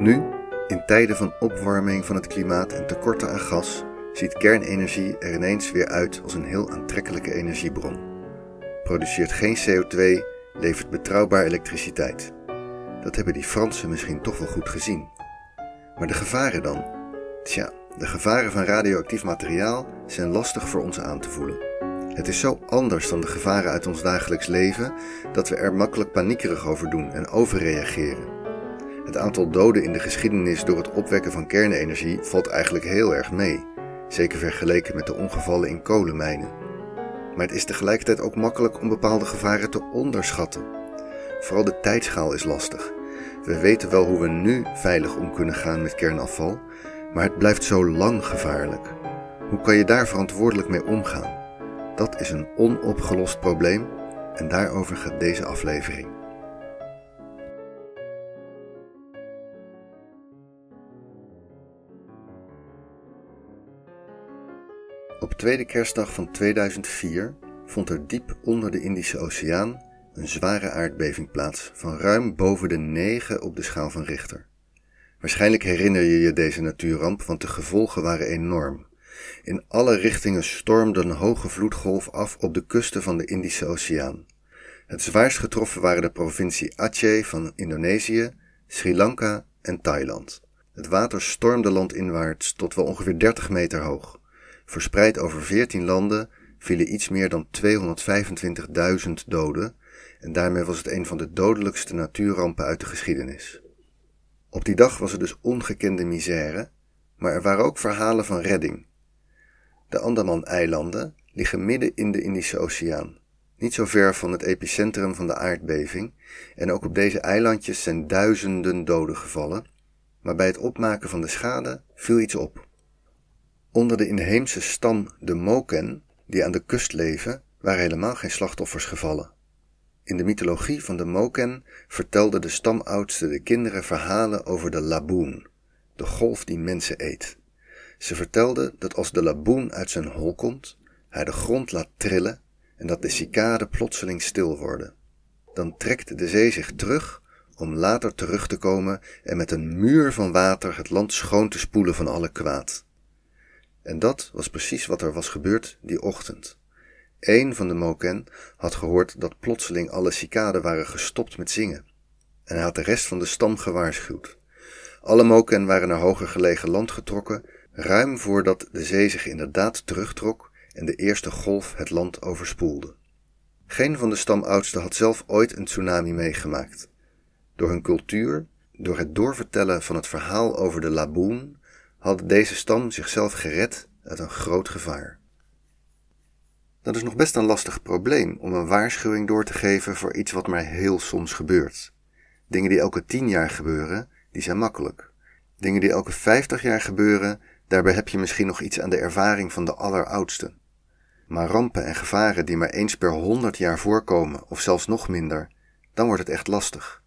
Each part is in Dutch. Nu, in tijden van opwarming van het klimaat en tekorten aan gas, ziet kernenergie er ineens weer uit als een heel aantrekkelijke energiebron. Produceert geen CO2, levert betrouwbaar elektriciteit. Dat hebben die Fransen misschien toch wel goed gezien. Maar de gevaren dan? Tja, de gevaren van radioactief materiaal zijn lastig voor ons aan te voelen. Het is zo anders dan de gevaren uit ons dagelijks leven dat we er makkelijk paniekerig over doen en overreageren. Het aantal doden in de geschiedenis door het opwekken van kernenergie valt eigenlijk heel erg mee, zeker vergeleken met de ongevallen in kolenmijnen. Maar het is tegelijkertijd ook makkelijk om bepaalde gevaren te onderschatten. Vooral de tijdschaal is lastig. We weten wel hoe we nu veilig om kunnen gaan met kernafval, maar het blijft zo lang gevaarlijk. Hoe kan je daar verantwoordelijk mee omgaan? Dat is een onopgelost probleem en daarover gaat deze aflevering. Op tweede kerstdag van 2004 vond er diep onder de Indische Oceaan een zware aardbeving plaats van ruim boven de 9 op de schaal van Richter. Waarschijnlijk herinner je je deze natuurramp, want de gevolgen waren enorm. In alle richtingen stormde een hoge vloedgolf af op de kusten van de Indische Oceaan. Het zwaarst getroffen waren de provincie Aceh van Indonesië, Sri Lanka en Thailand. Het water stormde landinwaarts tot wel ongeveer 30 meter hoog. Verspreid over 14 landen vielen iets meer dan 225.000 doden en daarmee was het een van de dodelijkste natuurrampen uit de geschiedenis. Op die dag was er dus ongekende misère, maar er waren ook verhalen van redding. De Andaman-eilanden liggen midden in de Indische Oceaan, niet zo ver van het epicentrum van de aardbeving en ook op deze eilandjes zijn duizenden doden gevallen, maar bij het opmaken van de schade viel iets op. Onder de inheemse stam de Moken, die aan de kust leven, waren helemaal geen slachtoffers gevallen. In de mythologie van de Moken vertelde de stamoudste de kinderen verhalen over de laboen, de golf die mensen eet. Ze vertelde dat als de laboen uit zijn hol komt, hij de grond laat trillen en dat de cicaden plotseling stil worden. Dan trekt de zee zich terug om later terug te komen en met een muur van water het land schoon te spoelen van alle kwaad. En dat was precies wat er was gebeurd die ochtend. Eén van de Moken had gehoord dat plotseling alle cicaden waren gestopt met zingen. En hij had de rest van de stam gewaarschuwd. Alle Moken waren naar hoger gelegen land getrokken, ruim voordat de zee zich inderdaad terugtrok en de eerste golf het land overspoelde. Geen van de stamoudsten had zelf ooit een tsunami meegemaakt. Door hun cultuur, door het doorvertellen van het verhaal over de laboen, had deze stam zichzelf gered uit een groot gevaar. Dat is nog best een lastig probleem om een waarschuwing door te geven voor iets wat maar heel soms gebeurt. Dingen die elke 10 jaar gebeuren, die zijn makkelijk. Dingen die elke 50 jaar gebeuren, daarbij heb je misschien nog iets aan de ervaring van de alleroudsten. Maar rampen en gevaren die maar eens per 100 jaar voorkomen, of zelfs nog minder, dan wordt het echt lastig.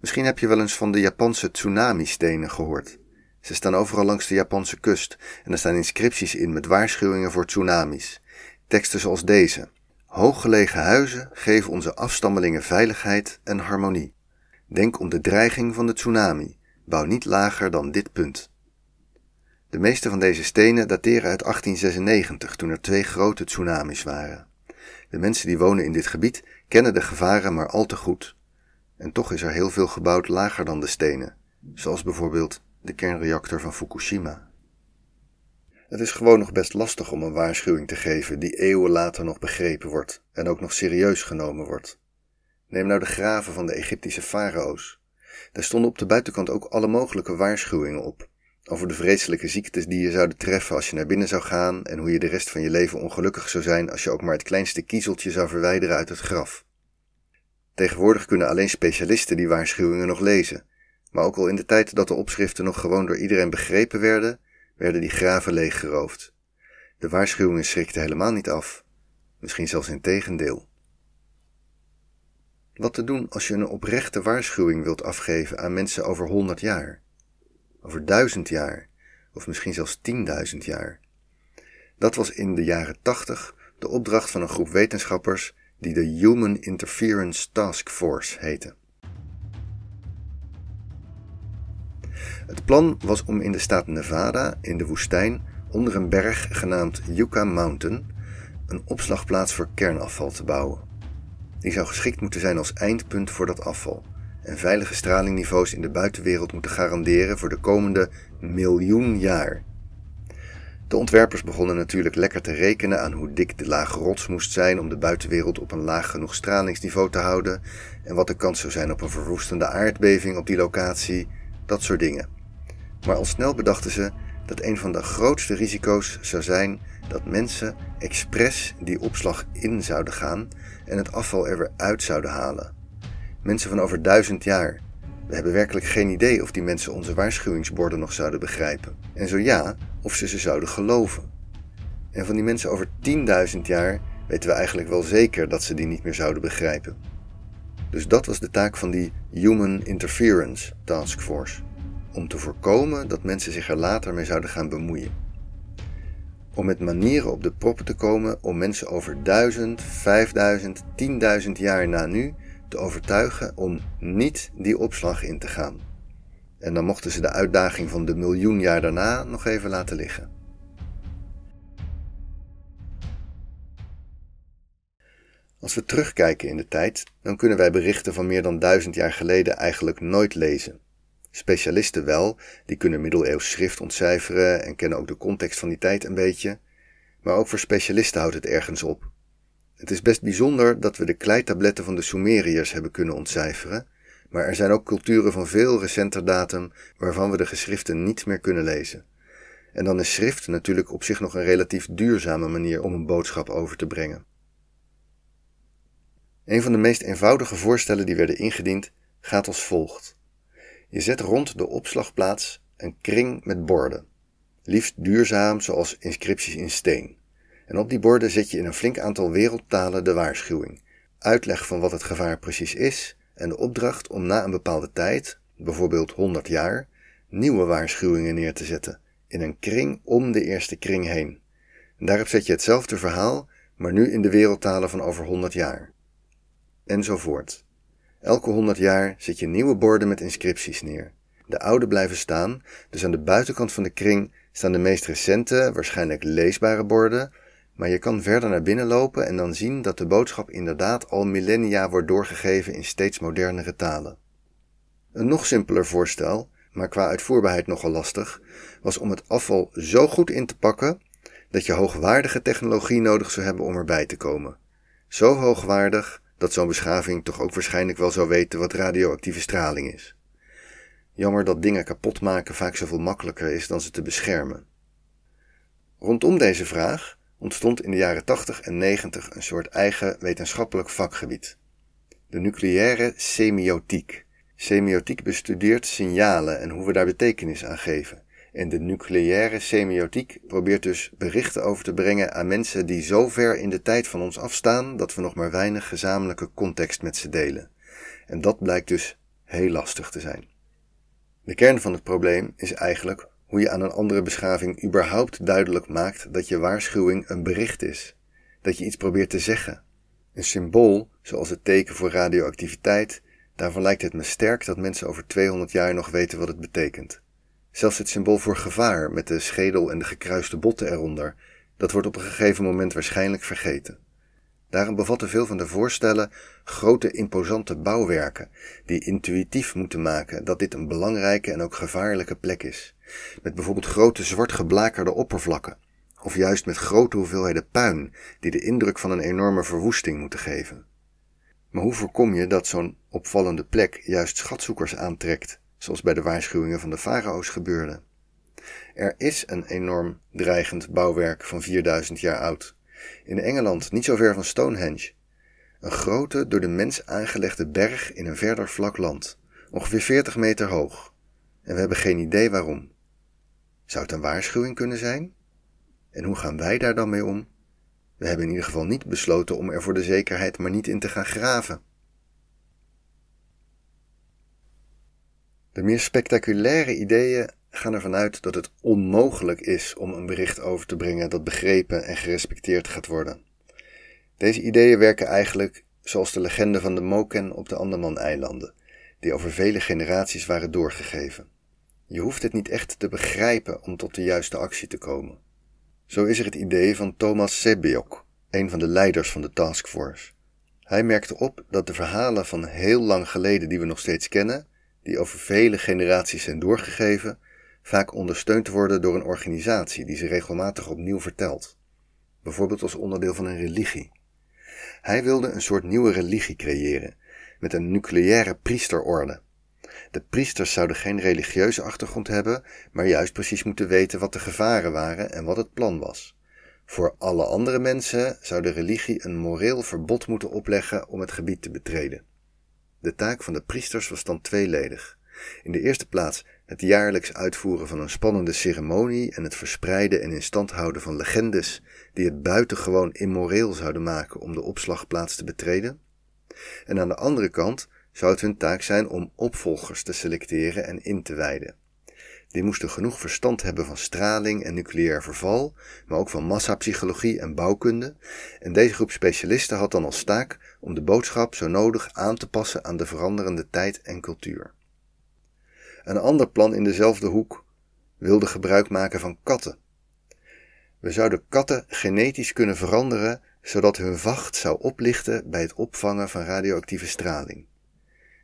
Misschien heb je wel eens van de Japanse tsunami-stenen gehoord. Ze staan overal langs de Japanse kust en er staan inscripties in met waarschuwingen voor tsunamis. Teksten zoals deze. Hooggelegen huizen geven onze afstammelingen veiligheid en harmonie. Denk om de dreiging van de tsunami. Bouw niet lager dan dit punt. De meeste van deze stenen dateren uit 1896, toen er 2 grote tsunamis waren. De mensen die wonen in dit gebied kennen de gevaren maar al te goed. En toch is er heel veel gebouwd lager dan de stenen. Zoals bijvoorbeeld de kernreactor van Fukushima. Het is gewoon nog best lastig om een waarschuwing te geven die eeuwen later nog begrepen wordt en ook nog serieus genomen wordt. Neem nou de graven van de Egyptische farao's. Daar stonden op de buitenkant ook alle mogelijke waarschuwingen op, over de vreselijke ziektes die je zouden treffen als je naar binnen zou gaan en hoe je de rest van je leven ongelukkig zou zijn als je ook maar het kleinste kiezeltje zou verwijderen uit het graf. Tegenwoordig kunnen alleen specialisten die waarschuwingen nog lezen. Maar ook al in de tijd dat de opschriften nog gewoon door iedereen begrepen werden, werden die graven leeggeroofd. De waarschuwingen schrikten helemaal niet af. Misschien zelfs in tegendeel. Wat te doen als je een oprechte waarschuwing wilt afgeven aan mensen over 100 jaar? Over 1000 jaar? Of misschien zelfs 10.000 jaar? Dat was in de jaren 80 de opdracht van een groep wetenschappers die de Human Interference Task Force heette. Het plan was om in de staat Nevada in de woestijn onder een berg genaamd Yucca Mountain een opslagplaats voor kernafval te bouwen. Die zou geschikt moeten zijn als eindpunt voor dat afval en veilige stralingniveaus in de buitenwereld moeten garanderen voor de komende 1 miljoen jaar. De ontwerpers begonnen natuurlijk lekker te rekenen aan hoe dik de laag rots moest zijn om de buitenwereld op een laag genoeg stralingsniveau te houden en wat de kans zou zijn op een verwoestende aardbeving op die locatie, dat soort dingen. Maar al snel bedachten ze dat een van de grootste risico's zou zijn dat mensen expres die opslag in zouden gaan en het afval er weer uit zouden halen. Mensen van over 1000 jaar. We hebben werkelijk geen idee of die mensen onze waarschuwingsborden nog zouden begrijpen. En zo ja, of ze zouden geloven. En van die mensen over 10.000 jaar weten we eigenlijk wel zeker dat ze die niet meer zouden begrijpen. Dus dat was de taak van die Human Interference Task Force. Om te voorkomen dat mensen zich er later mee zouden gaan bemoeien. Om met manieren op de proppen te komen om mensen over 1000, 5000, 10.000 jaar na nu te overtuigen om niet die opslag in te gaan. En dan mochten ze de uitdaging van de 1 miljoen jaar daarna nog even laten liggen. Als we terugkijken in de tijd, dan kunnen wij berichten van meer dan 1000 jaar geleden eigenlijk nooit lezen. Specialisten wel, die kunnen middeleeuws schrift ontcijferen en kennen ook de context van die tijd een beetje. Maar ook voor specialisten houdt het ergens op. Het is best bijzonder dat we de kleitabletten van de Sumeriërs hebben kunnen ontcijferen, maar er zijn ook culturen van veel recenter datum waarvan we de geschriften niet meer kunnen lezen. En dan is schrift natuurlijk op zich nog een relatief duurzame manier om een boodschap over te brengen. Een van de meest eenvoudige voorstellen die werden ingediend gaat als volgt. Je zet rond de opslagplaats een kring met borden, liefst duurzaam zoals inscripties in steen. En op die borden zet je in een flink aantal wereldtalen de waarschuwing, uitleg van wat het gevaar precies is en de opdracht om na een bepaalde tijd, bijvoorbeeld 100 jaar, nieuwe waarschuwingen neer te zetten, in een kring om de eerste kring heen. En daarop zet je hetzelfde verhaal, maar nu in de wereldtalen van over 100 jaar. Enzovoort. Elke 100 jaar zet je nieuwe borden met inscripties neer. De oude blijven staan, dus aan de buitenkant van de kring staan de meest recente, waarschijnlijk leesbare borden. Maar je kan verder naar binnen lopen en dan zien dat de boodschap inderdaad al millennia wordt doorgegeven in steeds modernere talen. Een nog simpeler voorstel, maar qua uitvoerbaarheid nogal lastig, was om het afval zo goed in te pakken dat je hoogwaardige technologie nodig zou hebben om erbij te komen. Zo hoogwaardig dat zo'n beschaving toch ook waarschijnlijk wel zou weten wat radioactieve straling is. Jammer dat dingen kapot maken vaak zoveel makkelijker is dan ze te beschermen. Rondom deze vraag ontstond in de jaren 80 en 90 een soort eigen wetenschappelijk vakgebied. De nucleaire semiotiek. Semiotiek bestudeert signalen en hoe we daar betekenis aan geven. En de nucleaire semiotiek probeert dus berichten over te brengen aan mensen die zo ver in de tijd van ons afstaan dat we nog maar weinig gezamenlijke context met ze delen. En dat blijkt dus heel lastig te zijn. De kern van het probleem is eigenlijk hoe je aan een andere beschaving überhaupt duidelijk maakt dat je waarschuwing een bericht is, dat je iets probeert te zeggen. Een symbool, zoals het teken voor radioactiviteit, daarvan lijkt het me sterk dat mensen over 200 jaar nog weten wat het betekent. Zelfs het symbool voor gevaar, met de schedel en de gekruiste botten eronder, dat wordt op een gegeven moment waarschijnlijk vergeten. Daarom bevatten veel van de voorstellen grote imposante bouwwerken die intuïtief moeten maken dat dit een belangrijke en ook gevaarlijke plek is. Met bijvoorbeeld grote zwart geblakerde oppervlakken of juist met grote hoeveelheden puin die de indruk van een enorme verwoesting moeten geven. Maar hoe voorkom je dat zo'n opvallende plek juist schatzoekers aantrekt, zoals bij de waarschuwingen van de farao's gebeurde? Er is een enorm dreigend bouwwerk van 4000 jaar oud. In Engeland, niet zo ver van Stonehenge. Een grote, door de mens aangelegde berg in een verder vlak land. Ongeveer 40 meter hoog. En we hebben geen idee waarom. Zou het een waarschuwing kunnen zijn? En hoe gaan wij daar dan mee om? We hebben in ieder geval niet besloten om er voor de zekerheid maar niet in te gaan graven. De meer spectaculaire ideeën gaan ervan uit dat het onmogelijk is om een bericht over te brengen dat begrepen en gerespecteerd gaat worden. Deze ideeën werken eigenlijk zoals de legende van de Moken op de Andaman-eilanden, die over vele generaties waren doorgegeven. Je hoeft het niet echt te begrijpen om tot de juiste actie te komen. Zo is er het idee van Thomas Sebeok, een van de leiders van de taskforce. Hij merkte op dat de verhalen van heel lang geleden die we nog steeds kennen, die over vele generaties zijn doorgegeven, vaak ondersteund worden door een organisatie die ze regelmatig opnieuw vertelt. Bijvoorbeeld als onderdeel van een religie. Hij wilde een soort nieuwe religie creëren, met een nucleaire priesterorde. De priesters zouden geen religieuze achtergrond hebben, maar juist precies moeten weten wat de gevaren waren en wat het plan was. Voor alle andere mensen zou de religie een moreel verbod moeten opleggen om het gebied te betreden. De taak van de priesters was dan tweeledig. In de eerste plaats het jaarlijks uitvoeren van een spannende ceremonie en het verspreiden en in stand houden van legendes die het buitengewoon immoreel zouden maken om de opslagplaats te betreden. En aan de andere kant zou het hun taak zijn om opvolgers te selecteren en in te wijden. Die moesten genoeg verstand hebben van straling en nucleair verval, maar ook van massapsychologie en bouwkunde. En deze groep specialisten had dan als taak om de boodschap zo nodig aan te passen aan de veranderende tijd en cultuur. Een ander plan in dezelfde hoek wilde gebruik maken van katten. We zouden katten genetisch kunnen veranderen, zodat hun vacht zou oplichten bij het opvangen van radioactieve straling.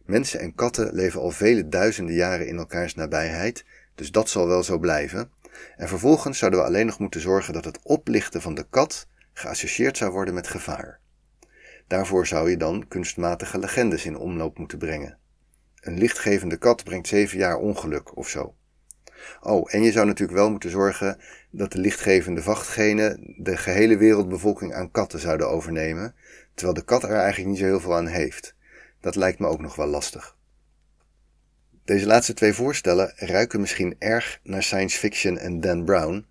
Mensen en katten leven al vele duizenden jaren in elkaars nabijheid, dus dat zal wel zo blijven. En vervolgens zouden we alleen nog moeten zorgen dat het oplichten van de kat geassocieerd zou worden met gevaar. Daarvoor zou je dan kunstmatige legendes in omloop moeten brengen. Een lichtgevende kat brengt 7 jaar ongeluk of zo. Oh, en je zou natuurlijk wel moeten zorgen dat de lichtgevende vachtgenen de gehele wereldbevolking aan katten zouden overnemen, terwijl de kat er eigenlijk niet zo heel veel aan heeft. Dat lijkt me ook nog wel lastig. Deze laatste 2 voorstellen ruiken misschien erg naar science fiction en Dan Brown,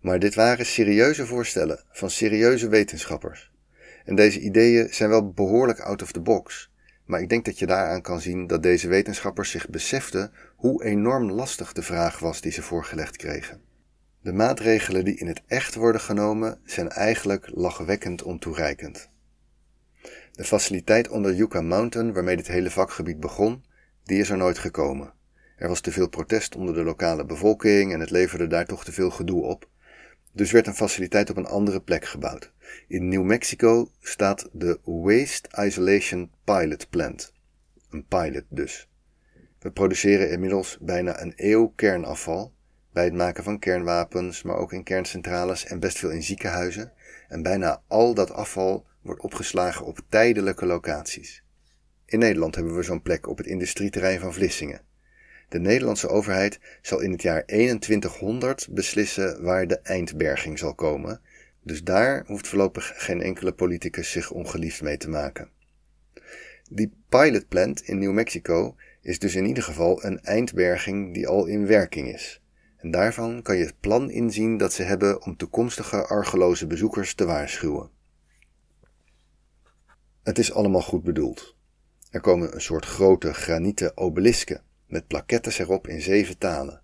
maar dit waren serieuze voorstellen van serieuze wetenschappers. En deze ideeën zijn wel behoorlijk out of the box, maar ik denk dat je daaraan kan zien dat deze wetenschappers zich beseften hoe enorm lastig de vraag was die ze voorgelegd kregen. De maatregelen die in het echt worden genomen zijn eigenlijk lachwekkend ontoereikend. De faciliteit onder Yucca Mountain, waarmee dit hele vakgebied begon, die is er nooit gekomen. Er was te veel protest onder de lokale bevolking en het leverde daar toch te veel gedoe op. Dus werd een faciliteit op een andere plek gebouwd. In New Mexico staat de Waste Isolation Pilot Plant. Een pilot dus. We produceren inmiddels bijna een eeuw kernafval, bij het maken van kernwapens, maar ook in kerncentrales en best veel in ziekenhuizen. En bijna al dat afval wordt opgeslagen op tijdelijke locaties. In Nederland hebben we zo'n plek op het industrieterrein van Vlissingen. De Nederlandse overheid zal in het jaar 2100 beslissen waar de eindberging zal komen, dus daar hoeft voorlopig geen enkele politicus zich ongeliefd mee te maken. Die pilotplant in New Mexico is dus in ieder geval een eindberging die al in werking is. En daarvan kan je het plan inzien dat ze hebben om toekomstige argeloze bezoekers te waarschuwen. Het is allemaal goed bedoeld. Er komen een soort grote granieten obelisken met plakettes erop in 7 talen.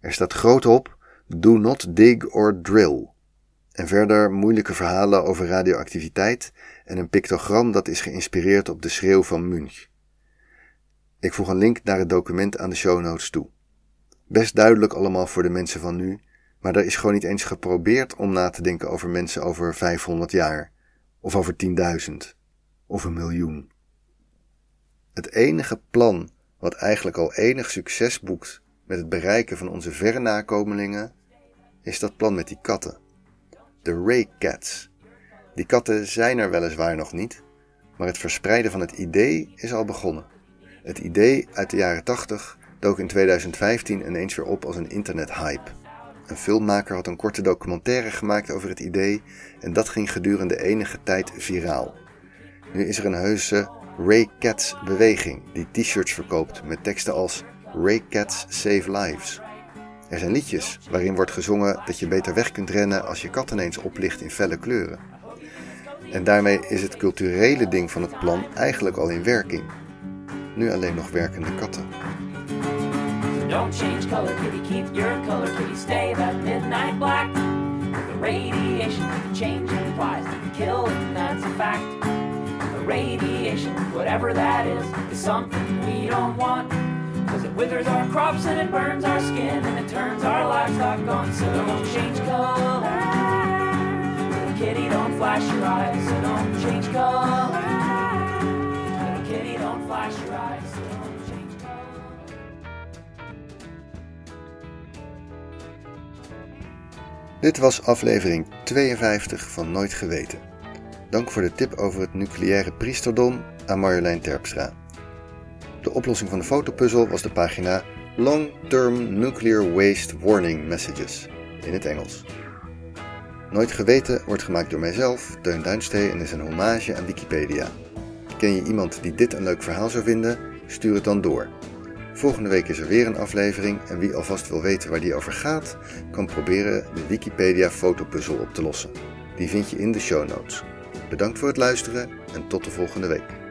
Er staat groot op, do not dig or drill. En verder moeilijke verhalen over radioactiviteit en een pictogram dat is geïnspireerd op de schreeuw van Münch. Ik voeg een link naar het document aan de show notes toe. Best duidelijk allemaal voor de mensen van nu, maar er is gewoon niet eens geprobeerd om na te denken over mensen over 500 jaar. Of over 10.000. Of 1 miljoen. Het enige plan wat eigenlijk al enig succes boekt met het bereiken van onze verre nakomelingen, is dat plan met die katten. De Ray Cats. Die katten zijn er weliswaar nog niet, maar het verspreiden van het idee is al begonnen. Het idee uit de jaren 80 dook in 2015 ineens weer op als een internethype. Een filmmaker had een korte documentaire gemaakt over het idee en dat ging gedurende enige tijd viraal. Nu is er een heuse Ray Cats beweging die t-shirts verkoopt met teksten als Ray Cats Save Lives. Er zijn liedjes waarin wordt gezongen dat je beter weg kunt rennen als je kat ineens oplicht in felle kleuren. En daarmee is het culturele ding van het plan eigenlijk al in werking. Nu alleen nog werkende katten. Don't change color, kitty, keep your color, kitty, stay that midnight black. The radiation changing flies, killing, that's a fact. The radiation, whatever that is something we don't want. 'Cause It withers our crops and it burns our skin and it turns our livestock on. So don't change color, little kitty, don't flash your eyes. So don't change color, little kitty, don't flash your eyes. So don't change color. Dit was aflevering 52 van Nooit Geweten. Dank voor de tip over het nucleaire priesterdom aan Marjolein Terpstra. De oplossing van de fotopuzzel was de pagina Long Term Nuclear Waste Warning Messages in het Engels. Nooit Geweten wordt gemaakt door mijzelf, Teun Duinsteen, en is een hommage aan Wikipedia. Ken je iemand die dit een leuk verhaal zou vinden? Stuur het dan door. Volgende week is er weer een aflevering en wie alvast wil weten waar die over gaat, kan proberen de Wikipedia fotopuzzel op te lossen. Die vind je in de show notes. Bedankt voor het luisteren en tot de volgende week.